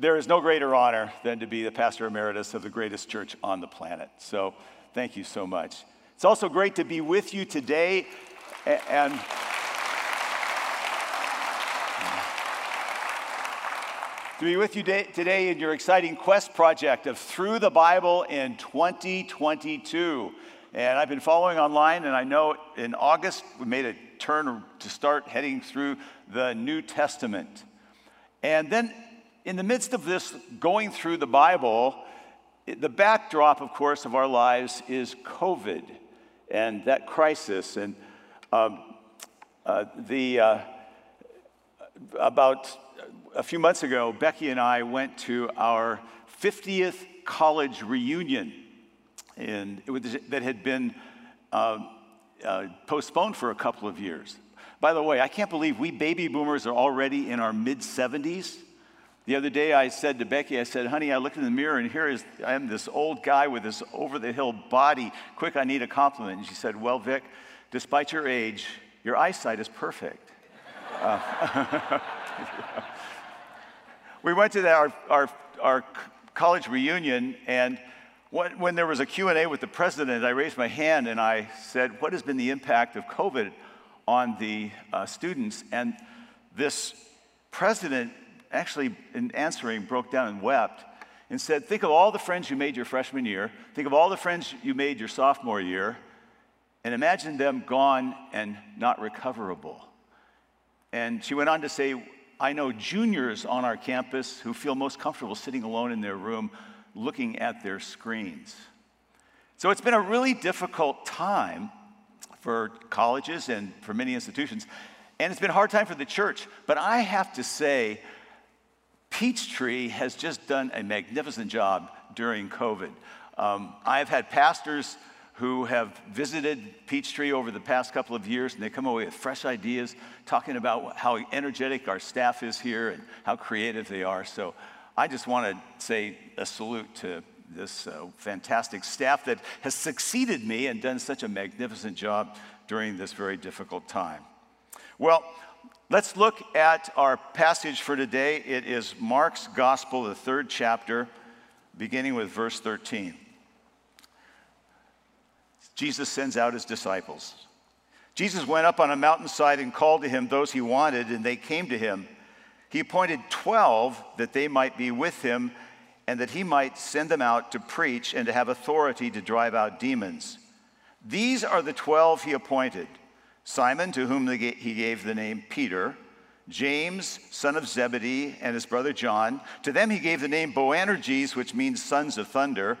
There is no greater honor than to be the pastor emeritus of the greatest church on the planet. So thank you so much. It's also great to be with you today. And to be with you today in your exciting quest project of Through the Bible in 2022. And I've been following online, and I know in August we made a turn to start heading through the New Testament. And then in the midst of this going through the Bible, the backdrop, of course, of our lives is COVID and that crisis. And about a few months ago, Becky and I went to our 50th college reunion, and that had been postponed for a couple of years. By the way, I can't believe we baby boomers are already in our mid-70s. The other day I said to Becky, I said, honey, I looked in the mirror and I am this old guy with this over-the-hill body. Quick, I need a compliment. And she said, well, Vic, despite your age, your eyesight is perfect. We went to our college reunion, and when there was a Q&A with the president, I raised my hand and I said, what has been the impact of COVID on the students? And this president actually, in answering, broke down and wept and said, think of all the friends you made your freshman year, think of all the friends you made your sophomore year, and imagine them gone and not recoverable. And she went on to say, I know juniors on our campus who feel most comfortable sitting alone in their room looking at their screens. So it's been a really difficult time for colleges and for many institutions, and it's been a hard time for the church. But I have to say, Peachtree has just done a magnificent job during COVID. I've had pastors who have visited Peachtree over the past couple of years, and they come away with fresh ideas, talking about how energetic our staff is here and how creative they are. So I just want to say a salute to this fantastic staff that has succeeded me and done such a magnificent job during this very difficult time. Well, let's look at our passage for today. It is Mark's Gospel, the 3rd chapter, beginning with verse 13. Jesus sends out his disciples. Jesus went up on a mountainside and called to him those he wanted, and they came to him. He appointed 12 that they might be with him, and that he might send them out to preach and to have authority to drive out demons. These are the 12 he appointed: Simon, to whom he gave the name Peter, James, son of Zebedee, and his brother John. To them he gave the name Boanerges, which means sons of thunder.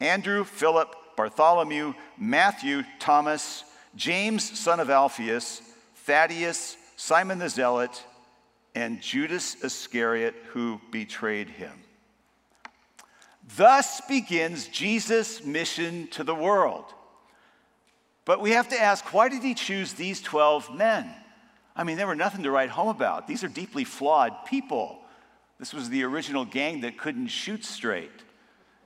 Andrew, Philip, Bartholomew, Matthew, Thomas, James, son of Alphaeus, Thaddeus, Simon the Zealot, and Judas Iscariot, who betrayed him. Thus begins Jesus' mission to the world. But we have to ask, why did he choose these 12 men? I mean, they were nothing to write home about. These are deeply flawed people. This was the original gang that couldn't shoot straight.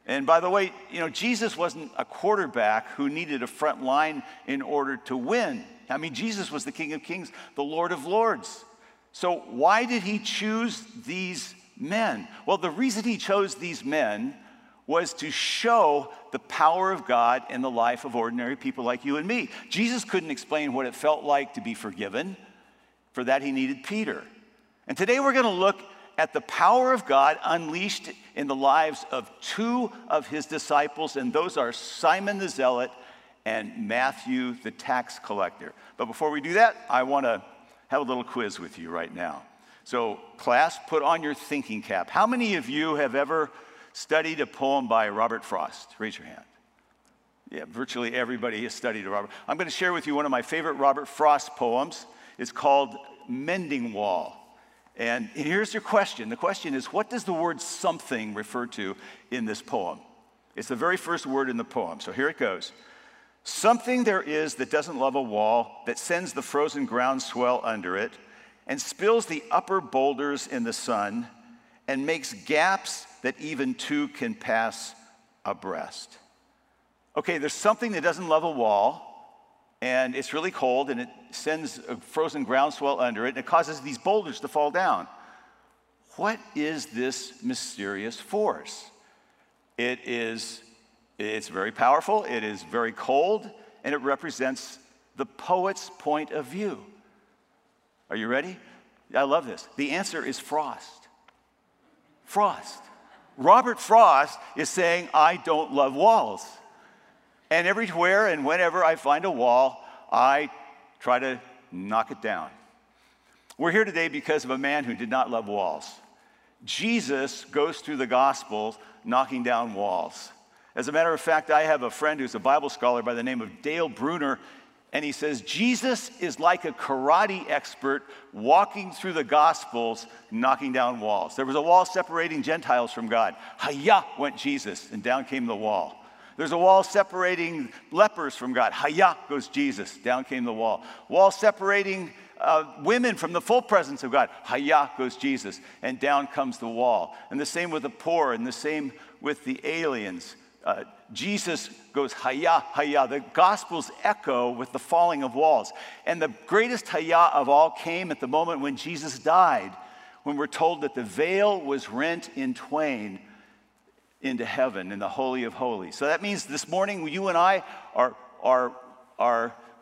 And by the way, you know, Jesus wasn't a quarterback who needed a front line in order to win. I mean, Jesus was the King of Kings, the Lord of Lords. So why did he choose these men? Well, the reason he chose these men was to show the power of God in the life of ordinary people like you and me. Jesus couldn't explain what it felt like to be forgiven. For that, he needed Peter. And today we're going to look at the power of God unleashed in the lives of 2 of his disciples, and those are Simon the Zealot and Matthew the tax collector. But before we do that, I want to have a little quiz with you right now. So, class, put on your thinking cap. How many of you have ever studied a poem by Robert Frost? Raise your hand. Yeah, virtually everybody has studied Robert. I'm going to share with you one of my favorite Robert Frost poems. It's called Mending Wall. And here's your question. The question is, what does the word something refer to in this poem? It's the very first word in the poem. So here it goes. Something there is that doesn't love a wall, that sends the frozen ground swell under it, and spills the upper boulders in the sun, and makes gaps that even 2 can pass abreast. Okay, there's something that doesn't love a wall, and it's really cold, and it sends a frozen groundswell under it, and it causes these boulders to fall down. What is this mysterious force? It's very powerful, it is very cold, and it represents the poet's point of view. Are you ready? I love this. The answer is Frost. Frost. Robert Frost is saying, I don't love walls. And everywhere and whenever I find a wall, I try to knock it down. We're here today because of a man who did not love walls. Jesus goes through the Gospels knocking down walls. As a matter of fact, I have a friend who's a Bible scholar by the name of Dale Bruner, and he says, Jesus is like a karate expert walking through the Gospels, knocking down walls. There was a wall separating Gentiles from God. Hiya went Jesus, and down came the wall. There's a wall separating lepers from God. Hiya goes Jesus, down came the wall. Wall separating women from the full presence of God. Hiya goes Jesus, and down comes the wall. And the same with the poor, and the same with the aliens. Jesus goes, Haya, Haya. The Gospels echo with the falling of walls. And the greatest Haya of all came at the moment when Jesus died, when we're told that the veil was rent in twain into heaven, in the Holy of Holies. So that means this morning you and I are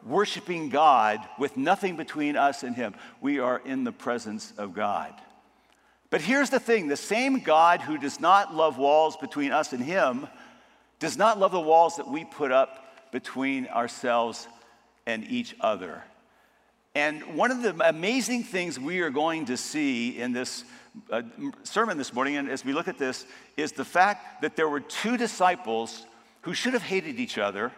worshiping God with nothing between us and Him. We are in the presence of God. But here's the thing, the same God who does not love walls between us and Him does not love the walls that we put up between ourselves and each other. And one of the amazing things we are going to see in this sermon this morning, and as we look at this, is the fact that there were two disciples who should have hated each other,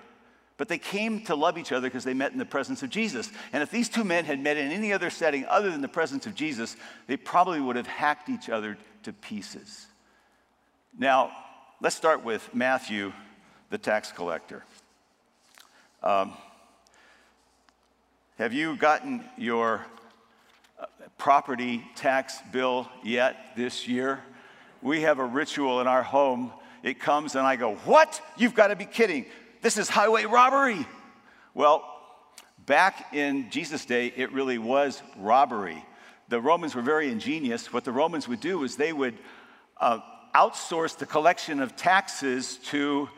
but they came to love each other because they met in the presence of Jesus. And if these two men had met in any other setting other than the presence of Jesus, they probably would have hacked each other to pieces. Now, let's start with Matthew, the tax collector. Have you gotten your property tax bill yet this year? We have a ritual in our home. It comes and I go, what? You've got to be kidding. This is highway robbery. Well, back in Jesus' day, it really was robbery. The Romans were very ingenious. What the Romans would do is they would outsourced the collection of taxes to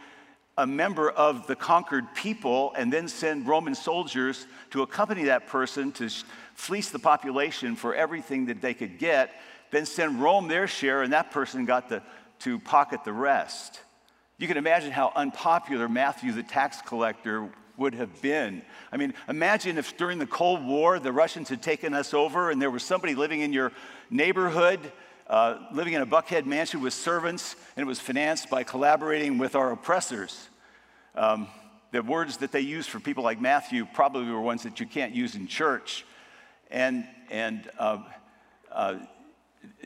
a member of the conquered people and then send Roman soldiers to accompany that person to fleece the population for everything that they could get, then send Rome their share, and that person got to pocket the rest. You can imagine how unpopular Matthew the tax collector would have been. I mean, imagine if during the Cold War the Russians had taken us over and there was somebody living in your neighborhood living in a Buckhead mansion with servants, and it was financed by collaborating with our oppressors. The words that they used for people like Matthew probably were ones that you can't use in church. And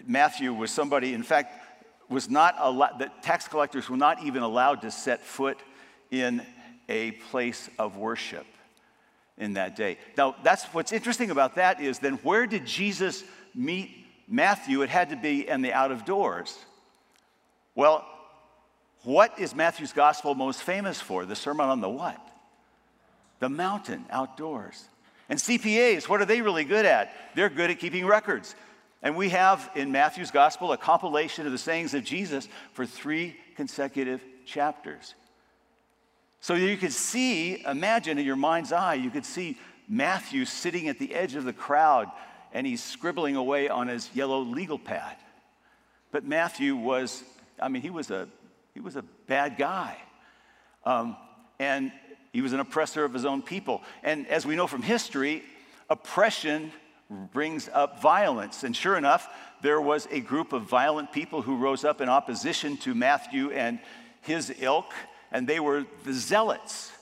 Matthew was somebody, in fact, was not allowed, that tax collectors were not even allowed to set foot in a place of worship in that day. Now, that's what's interesting about that is then where did Jesus meet Matthew? It had to be in the out of doors. Well, what is Matthew's gospel most famous for? The Sermon on the what? The mountain, outdoors. And CPAs, what are they really good at? They're good at keeping records. And we have in Matthew's gospel a compilation of the sayings of Jesus for 3 consecutive chapters. So you could see, imagine in your mind's eye, you could see Matthew sitting at the edge of the crowd, and he's scribbling away on his yellow legal pad. But Matthew was, I mean, he was a bad guy. And he was an oppressor of his own people. And as we know from history, oppression brings up violence. And sure enough, there was a group of violent people who rose up in opposition to Matthew and his ilk, and they were the Zealots.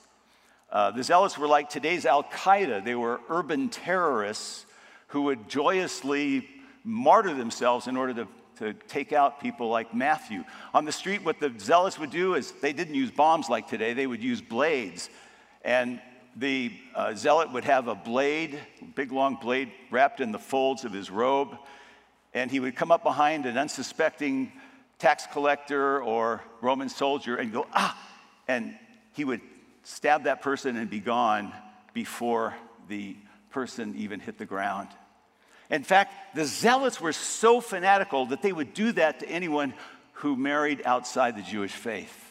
The Zealots were like today's Al-Qaeda. They were urban terrorists who would joyously martyr themselves in order to take out people like Matthew. On the street, what the Zealots would do is they didn't use bombs like today, they would use blades. And the Zealot would have a blade, a big long blade wrapped in the folds of his robe, and he would come up behind an unsuspecting tax collector or Roman soldier and go, ah! And he would stab that person and be gone before the person even hit the ground. In fact, the zealots were so fanatical that they would do that to anyone who married outside the Jewish faith.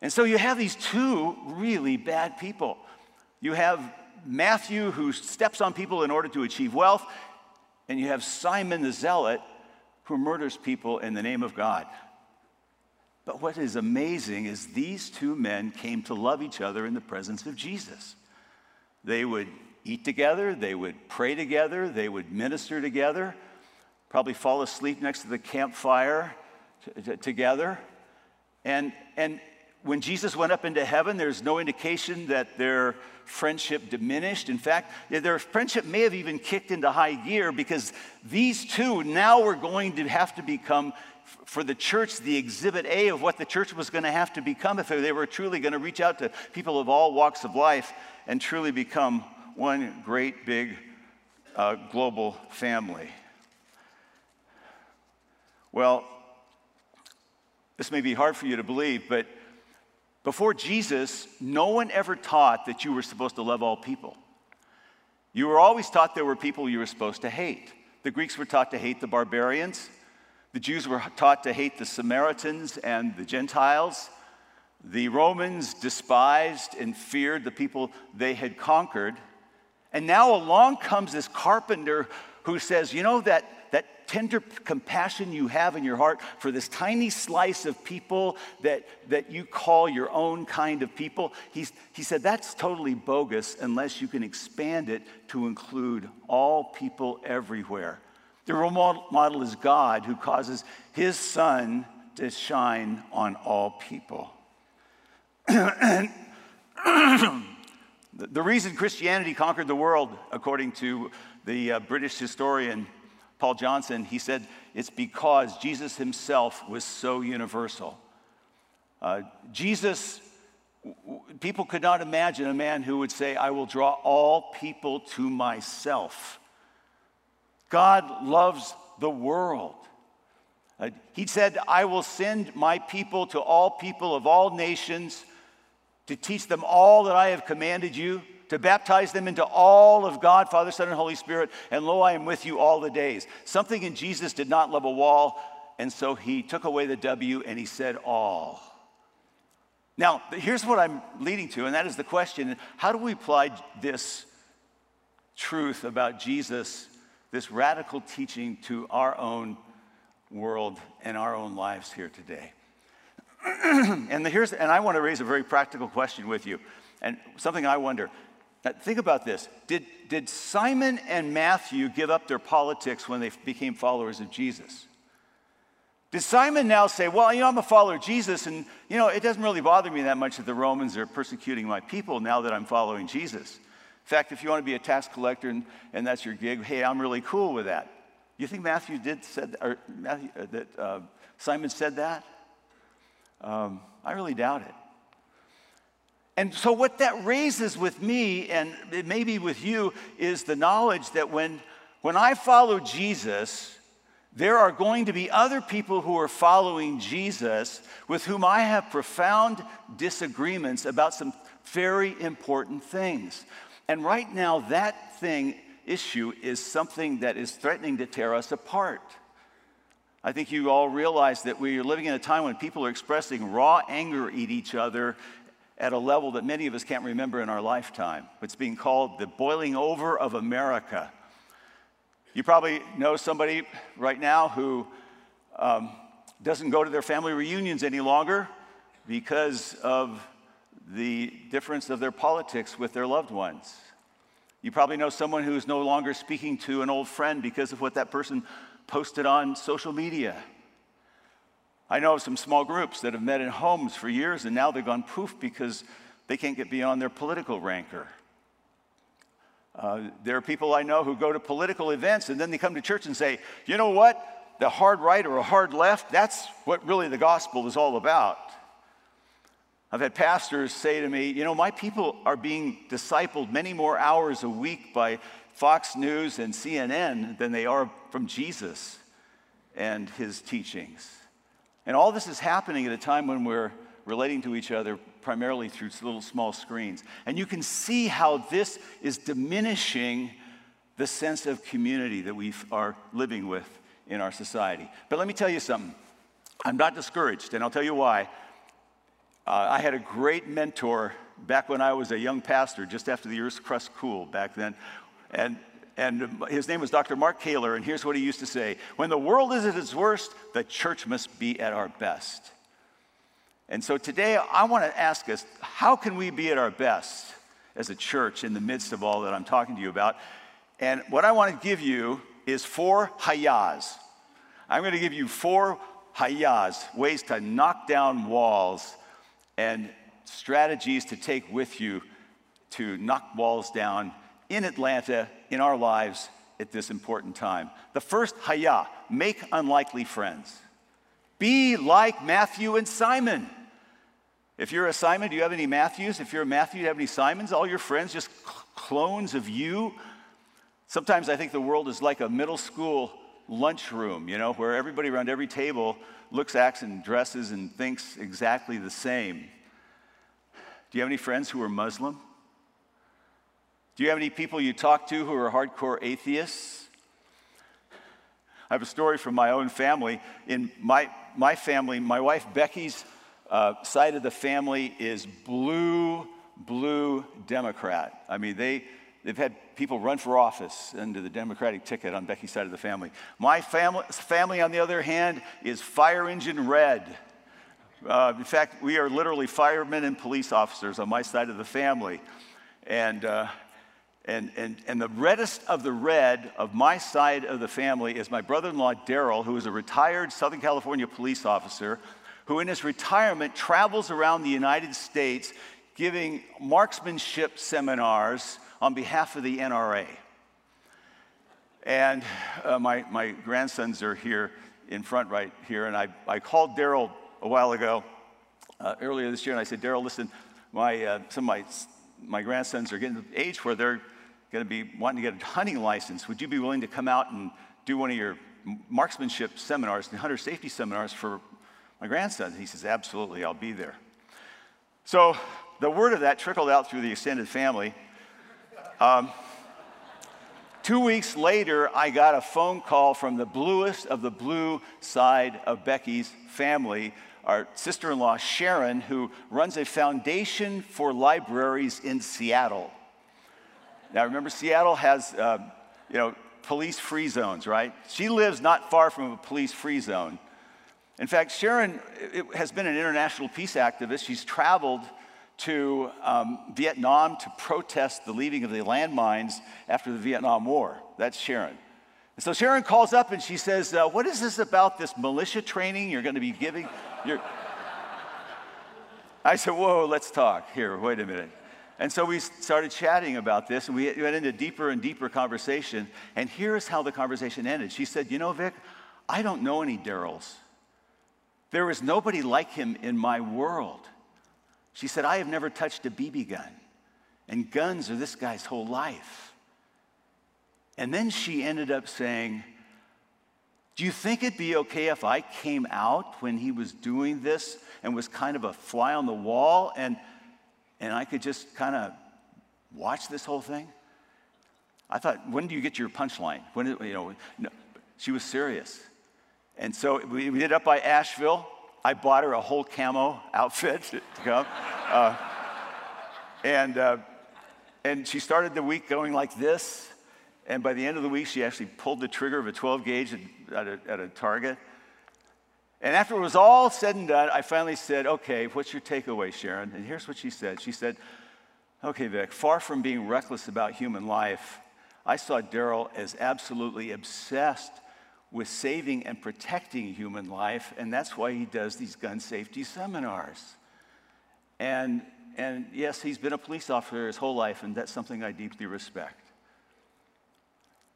And so you have these two really bad people. You have Matthew, who steps on people in order to achieve wealth, and you have Simon the Zealot, who murders people in the name of God. But what is amazing is these two men came to love each other in the presence of Jesus. They would eat together, they would pray together, they would minister together, probably fall asleep next to the campfire together. And when Jesus went up into heaven, there's no indication that their friendship diminished. In fact, their friendship may have even kicked into high gear, because these two now were going to have to become, for the church, the exhibit A of what the church was going to have to become if they were truly going to reach out to people of all walks of life and truly become one great big global family. Well, this may be hard for you to believe, but before Jesus, no one ever taught that you were supposed to love all people. You were always taught there were people you were supposed to hate. The Greeks were taught to hate the barbarians. The Jews were taught to hate the Samaritans and the Gentiles. The Romans despised and feared the people they had conquered. And now along comes this carpenter who says, you know, that tender compassion you have in your heart for this tiny slice of people that you call your own kind of people, he said, that's totally bogus unless you can expand it to include all people everywhere. The role model is God, who causes his son to shine on all people. The reason Christianity conquered the world, according to the British historian Paul Johnson, he said, it's because Jesus himself was so universal. People could not imagine a man who would say, I will draw all people to myself. God loves the world. He said, I will send my people to all people of all nations to teach them all that I have commanded you, to baptize them into all of God, Father, Son, and Holy Spirit, and lo, I am with you all the days. Something in Jesus did not love a wall, and so he took away the W and he said all. Now, here's what I'm leading to, and that is the question: how do we apply this truth about Jesus, this radical teaching, to our own world and our own lives here today? And I want to raise a very practical question with you, and something I wonder. Now, think about this. Did Simon and Matthew give up their politics when they became followers of Jesus? Did Simon now say, well, you know, I'm a follower of Jesus, and, you know, it doesn't really bother me that much that the Romans are persecuting my people now that I'm following Jesus. In fact, if you want to be a tax collector and that's your gig, hey, I'm really cool with that. You think Matthew Simon said that? I really doubt it. And so what that raises with me, and maybe with you, is the knowledge that when I follow Jesus, there are going to be other people who are following Jesus with whom I have profound disagreements about some very important things. And right now, that issue is something that is threatening to tear us apart. I think you all realize that we are living in a time when people are expressing raw anger at each other at a level that many of us can't remember in our lifetime. It's being called the boiling over of America. You probably know somebody right now who doesn't go to their family reunions any longer because of the difference of their politics with their loved ones. You probably know someone who is no longer speaking to an old friend because of what that person posted on social media. I know of some small groups that have met in homes for years, and now they've gone poof because they can't get beyond their political rancor. There are people I know who go to political events, and then they come to church and say, you know what? The hard right or a hard left, that's what really the gospel is all about. I've had pastors say to me, you know, my people are being discipled many more hours a week by Fox News and CNN than they are from Jesus and his teachings. And all this is happening at a time when we're relating to each other primarily through little small screens. And you can see how this is diminishing the sense of community that we are living with in our society. But let me tell you something. I'm not discouraged, and I'll tell you why. I had a great mentor back when I was a young pastor, just after the Earth's crust cooled back then. And his name was Dr. Mark Kaler, and here's what he used to say. When the world is at its worst, the church must be at our best. And so today, I want to ask us, how can we be at our best as a church in the midst of all that I'm talking to you about? And what I want to give you is 4 hayas. I'm going to give you 4 hayas, ways to knock down walls and strategies to take with you to knock walls down in Atlanta, in our lives at this important time. The first haya, make unlikely friends. Be like Matthew and Simon. If you're a Simon, do you have any Matthews? If you're a Matthew, do you have any Simons? All your friends just clones of you? Sometimes I think the world is like a middle school lunchroom, you know, where everybody around every table looks, acts, and dresses and thinks exactly the same. Do you have any friends who are Muslim? Do you have any people you talk to who are hardcore atheists? I have a story from my own family. In my family, my wife Becky's side of the family is blue Democrat. I mean, they've had people run for office under the Democratic ticket on Becky's side of the family. My family, on the other hand, is fire engine red. In fact, we are literally firemen and police officers on my side of the family. And the reddest of the red of my side of the family is my brother-in-law, Daryl, who is a retired Southern California police officer who in his retirement travels around the United States giving marksmanship seminars on behalf of the NRA. And my grandsons are here in front right here, and I called Daryl a while ago, earlier this year, and I said, Daryl, listen, my grandsons are getting to the age where they're going to be wanting to get a hunting license. Would you be willing to come out and do one of your marksmanship seminars and hunter safety seminars for my grandsons? And he says, absolutely, I'll be there. So the word of that trickled out through the extended family. 2 weeks later, I got a phone call from the bluest of the blue side of Becky's family, our sister-in-law, Sharon, who runs a foundation for libraries in Seattle. Now, remember, Seattle has, police-free zones, right? She lives not far from a police-free zone. In fact, Sharon has been an international peace activist. She's traveled to Vietnam to protest the leaving of the landmines after the Vietnam War. That's Sharon. And so Sharon calls up and she says, what is this about this militia training you're going to be giving? I said, whoa, let's talk. Here, wait a minute. And so we started chatting about this, and we went into deeper and deeper conversation, and here's how the conversation ended. She said, you know, Vic, I don't know any Daryls. There is nobody like him in my world. She said, I have never touched a BB gun, and guns are this guy's whole life. And then she ended up saying, do you think it'd be okay if I came out when he was doing this and was kind of a fly on the wall and I could just kind of watch this whole thing? I thought, when do you get your punchline? No, she was serious. And so we ended up by Asheville. I bought her a whole camo outfit to come. And she started the week going like this. And by the end of the week, she actually pulled the trigger of a 12-gauge at a target. And after it was all said and done, I finally said, okay, what's your takeaway, Sharon? And here's what she said. She said, okay, Vic, far from being reckless about human life, I saw Daryl as absolutely obsessed with saving and protecting human life, and that's why he does these gun safety seminars. And yes, he's been a police officer his whole life, and that's something I deeply respect.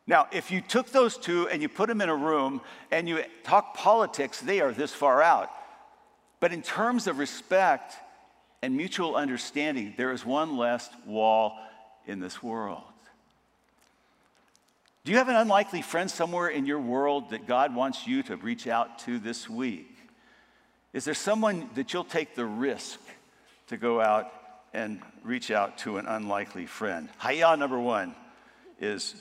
Now, if you took those two and you put them in a room and you talk politics, they are this far out. But in terms of respect and mutual understanding, there is one less wall in this world. Do you have an unlikely friend somewhere in your world that God wants you to reach out to this week? Is there someone that you'll take the risk to go out and reach out to an unlikely friend? Hayah number 1 is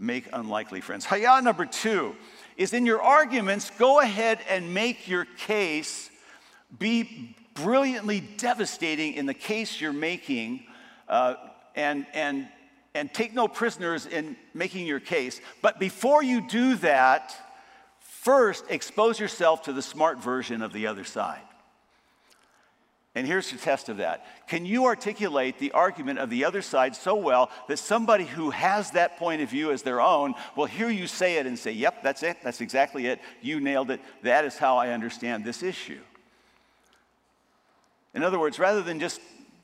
make unlikely friends. Hayah number two is, in your arguments, go ahead and make your case. Be brilliantly devastating in the case you're making, and take no prisoners in making your case. But before you do that, first expose yourself to the smart version of the other side. And here's the test of that. Can you articulate the argument of the other side so well that somebody who has that point of view as their own will hear you say it and say, yep, that's it, that's exactly it, you nailed it, that is how I understand this issue. In other words, rather than just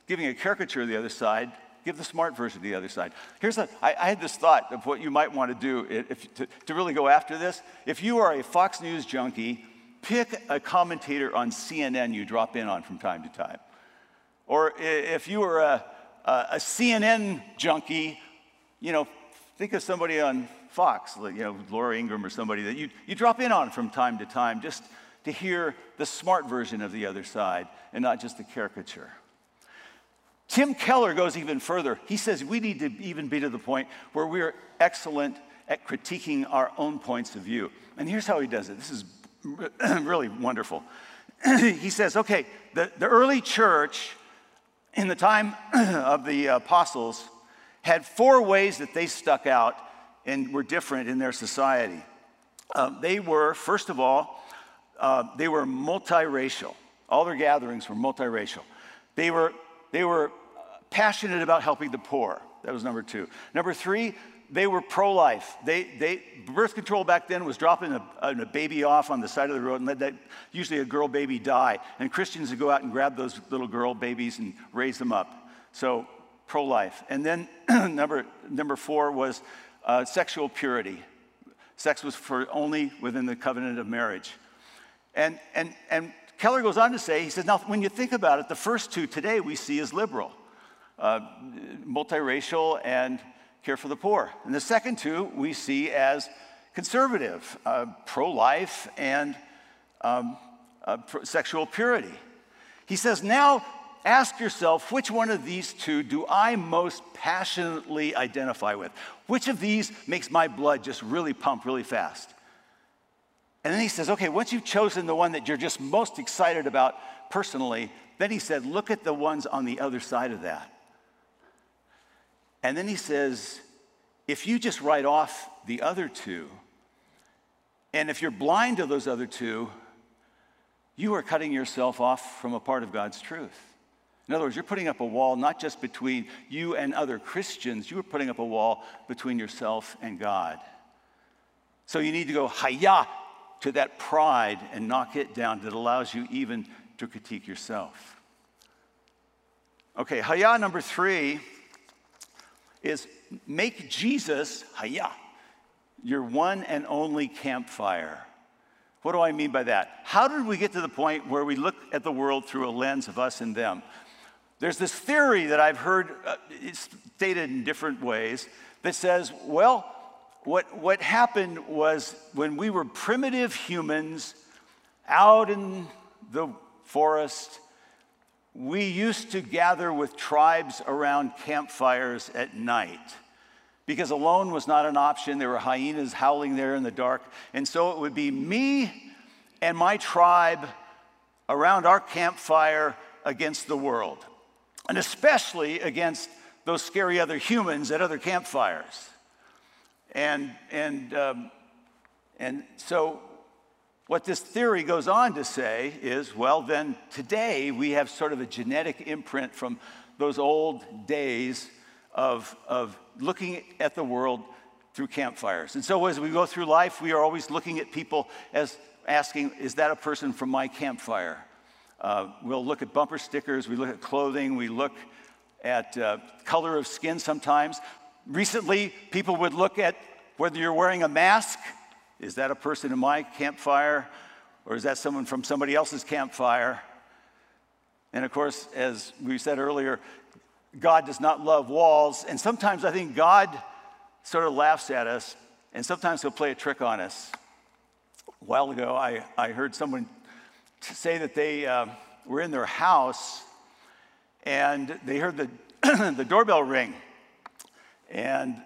giving a caricature of the other side, give the smart version of the other side. Here's a, I had this thought of what you might want to do if, to really go after this. If you are a Fox News junkie, pick a commentator on CNN you drop in on from time to time. Or if you are a CNN junkie, you know, think of somebody on Fox, like, you know, Laura Ingraham or somebody that you drop in on from time to time, just to hear the smart version of the other side and not just the caricature. Tim Keller goes even further. He says we need to even be to the point where we are excellent at critiquing our own points of view. And here's how he does it. This is really wonderful. He says, okay, the early church in the time of the apostles had four ways that they stuck out and were different in their society. They were, first of all, they were multiracial. All their gatherings were multiracial. They were passionate about helping the poor. That was number two. Number three, they were pro-life. Birth control back then was dropping a baby off on the side of the road and let that, usually a girl baby, die. And Christians would go out and grab those little girl babies and raise them up. So pro-life. And then number four was sexual purity. Sex was for only within the covenant of marriage. And Keller goes on to say, he says, now when you think about it, the first two today we see as liberal, multiracial and care for the poor. And the second two we see as conservative, pro-life and sexual purity. He says, now ask yourself, which one of these two do I most passionately identify with? Which of these makes my blood just really pump really fast? And then he says, okay, once you've chosen the one that you're just most excited about personally, then he said, look at the ones on the other side of that. And then he says, if you just write off the other two, and if you're blind to those other two, you are cutting yourself off from a part of God's truth. In other words, you're putting up a wall not just between you and other Christians, you are putting up a wall between yourself and God. So you need to go, hayah, to that pride and knock it down that allows you even to critique yourself. Okay, hayah number three is make Jesus, hayah, your one and only campfire. What do I mean by that? How did we get to the point where we look at the world through a lens of us and them? There's this theory that I've heard it's stated in different ways that says, well, what happened was when we were primitive humans out in the forest, we used to gather with tribes around campfires at night because alone was not an option. There were hyenas howling there in the dark. And so it would be me and my tribe around our campfire against the world, and especially against those scary other humans at other campfires. And so what this theory goes on to say is, well, then today we have sort of a genetic imprint from those old days of looking at the world through campfires. And so as we go through life, we are always looking at people as asking, is that a person from my campfire? We'll look at bumper stickers, we look at clothing, we look at color of skin sometimes. Recently, people would look at whether you're wearing a mask. Is that a person in my campfire? Or is that someone from somebody else's campfire? And of course, as we said earlier, God does not love walls. And sometimes I think God sort of laughs at us, and sometimes he'll play a trick on us. A while ago, I heard someone say that they were in their house, and they heard the, the doorbell ring. And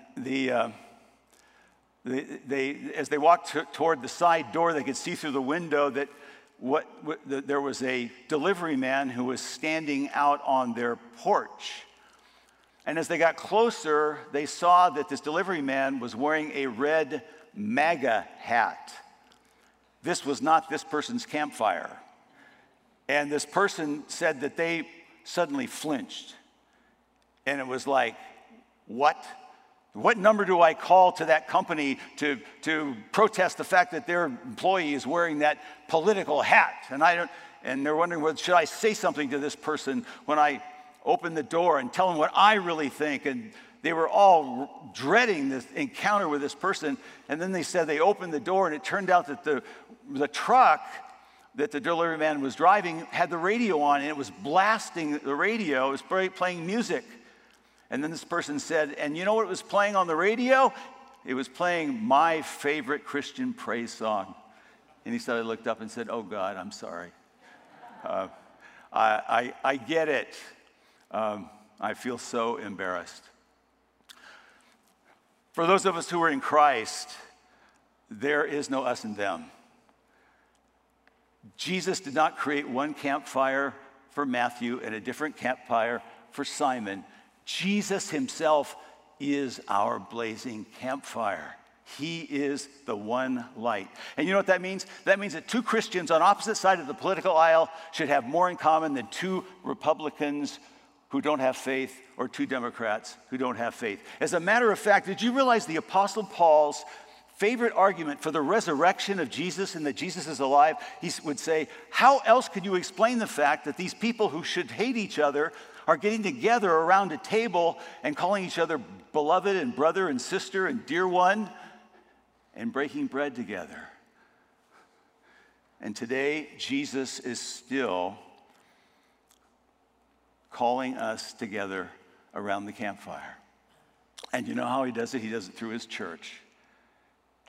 As they walked toward the side door, they could see through the window that there was a delivery man who was standing out on their porch. And as they got closer, they saw that this delivery man was wearing a red MAGA hat. This was not this person's campfire. And this person said that they suddenly flinched. And it was like, what? What number do I call to that company to protest the fact that their employee is wearing that political hat? And they're wondering, well, should I say something to this person when I open the door and tell them what I really think? And they were all dreading this encounter with this person. And then they said they opened the door, and it turned out that the truck that the delivery man was driving had the radio on, and it was blasting the radio. It was playing music. And then this person said, and you know what was playing on the radio? It was playing my favorite Christian praise song. And he suddenly looked up and said, oh God, I'm sorry. I get it. I feel so embarrassed. For those of us who are in Christ, there is no us and them. Jesus did not create one campfire for Matthew and a different campfire for Simon. Jesus himself is our blazing campfire. He is the one light. And you know what that means? That means that two Christians on opposite sides of the political aisle should have more in common than two Republicans who don't have faith or two Democrats who don't have faith. As a matter of fact, did you realize the Apostle Paul's favorite argument for the resurrection of Jesus and that Jesus is alive? He would say, how else could you explain the fact that these people who should hate each other are getting together around a table and calling each other beloved and brother and sister and dear one and breaking bread together? And today, Jesus is still calling us together around the campfire. And you know how he does it? He does it through his church.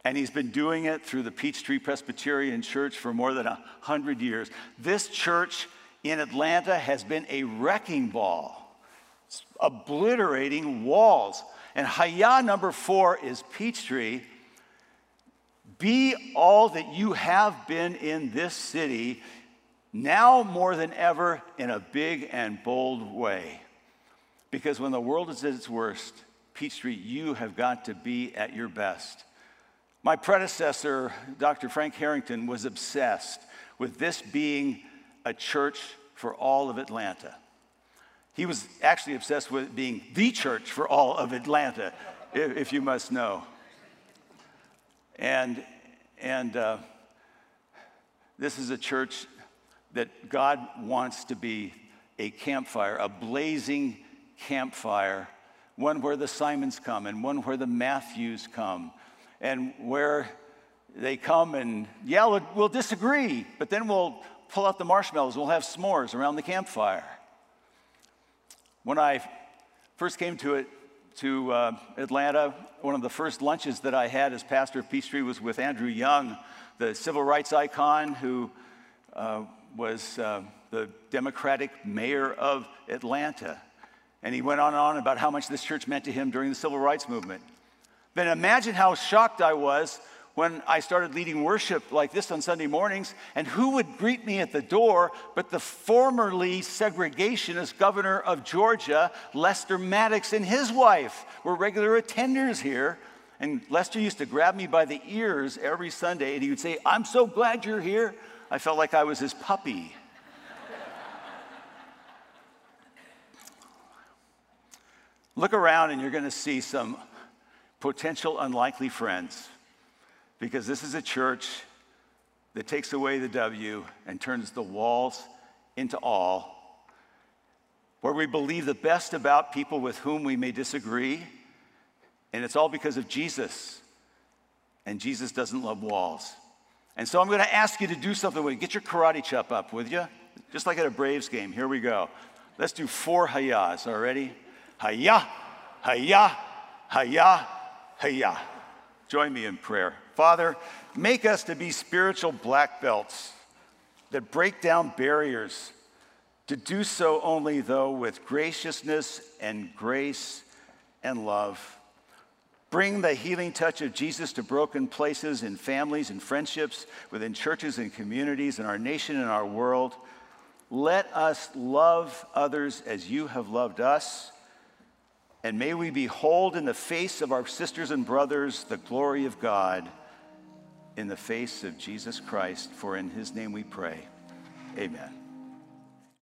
And he's been doing it through the Peachtree Presbyterian Church for more than 100 years. This church in Atlanta has been a wrecking ball, obliterating walls. And Hayah number 4 is Peachtree. Be all that you have been in this city, now more than ever, in a big and bold way. Because when the world is at its worst, Peachtree, you have got to be at your best. My predecessor, Dr. Frank Harrington, was obsessed with this being a church for all of Atlanta. He was actually obsessed with being the church for all of Atlanta, if you must know. And this is a church that God wants to be a campfire, a blazing campfire, one where the Simons come and one where the Matthews come, and where they come and, yeah, we'll disagree, but then we'll pull out the marshmallows, we'll have s'mores around the campfire. When I first came to Atlanta, one of the first lunches that I had as pastor of Peachtree was with Andrew Young, the civil rights icon who was the Democratic mayor of Atlanta. And he went on about how much this church meant to him during the civil rights movement. Then imagine how shocked I was when I started leading worship like this on Sunday mornings, and who would greet me at the door but the formerly segregationist governor of Georgia, Lester Maddox, and his wife were regular attenders here. And Lester used to grab me by the ears every Sunday, and he would say, I'm so glad you're here. I felt like I was his puppy. Look around, and you're going to see some potential unlikely friends. Because this is a church that takes away the W and turns the walls into all, where we believe the best about people with whom we may disagree, and it's all because of Jesus, and Jesus doesn't love walls. And so I'm gonna ask you to do something with it. Get your karate chop up, would you? Just like at a Braves game, here we go. Let's do 4 hayahs already. Hayah, hayah, hayah, hayah. Join me in prayer. Father, make us to be spiritual black belts that break down barriers, to do so only, though, with graciousness and grace and love. Bring the healing touch of Jesus to broken places in families and friendships, within churches and communities, in our nation and our world. Let us love others as you have loved us. And may we behold in the face of our sisters and brothers the glory of God in the face of Jesus Christ. For in his name we pray. Amen.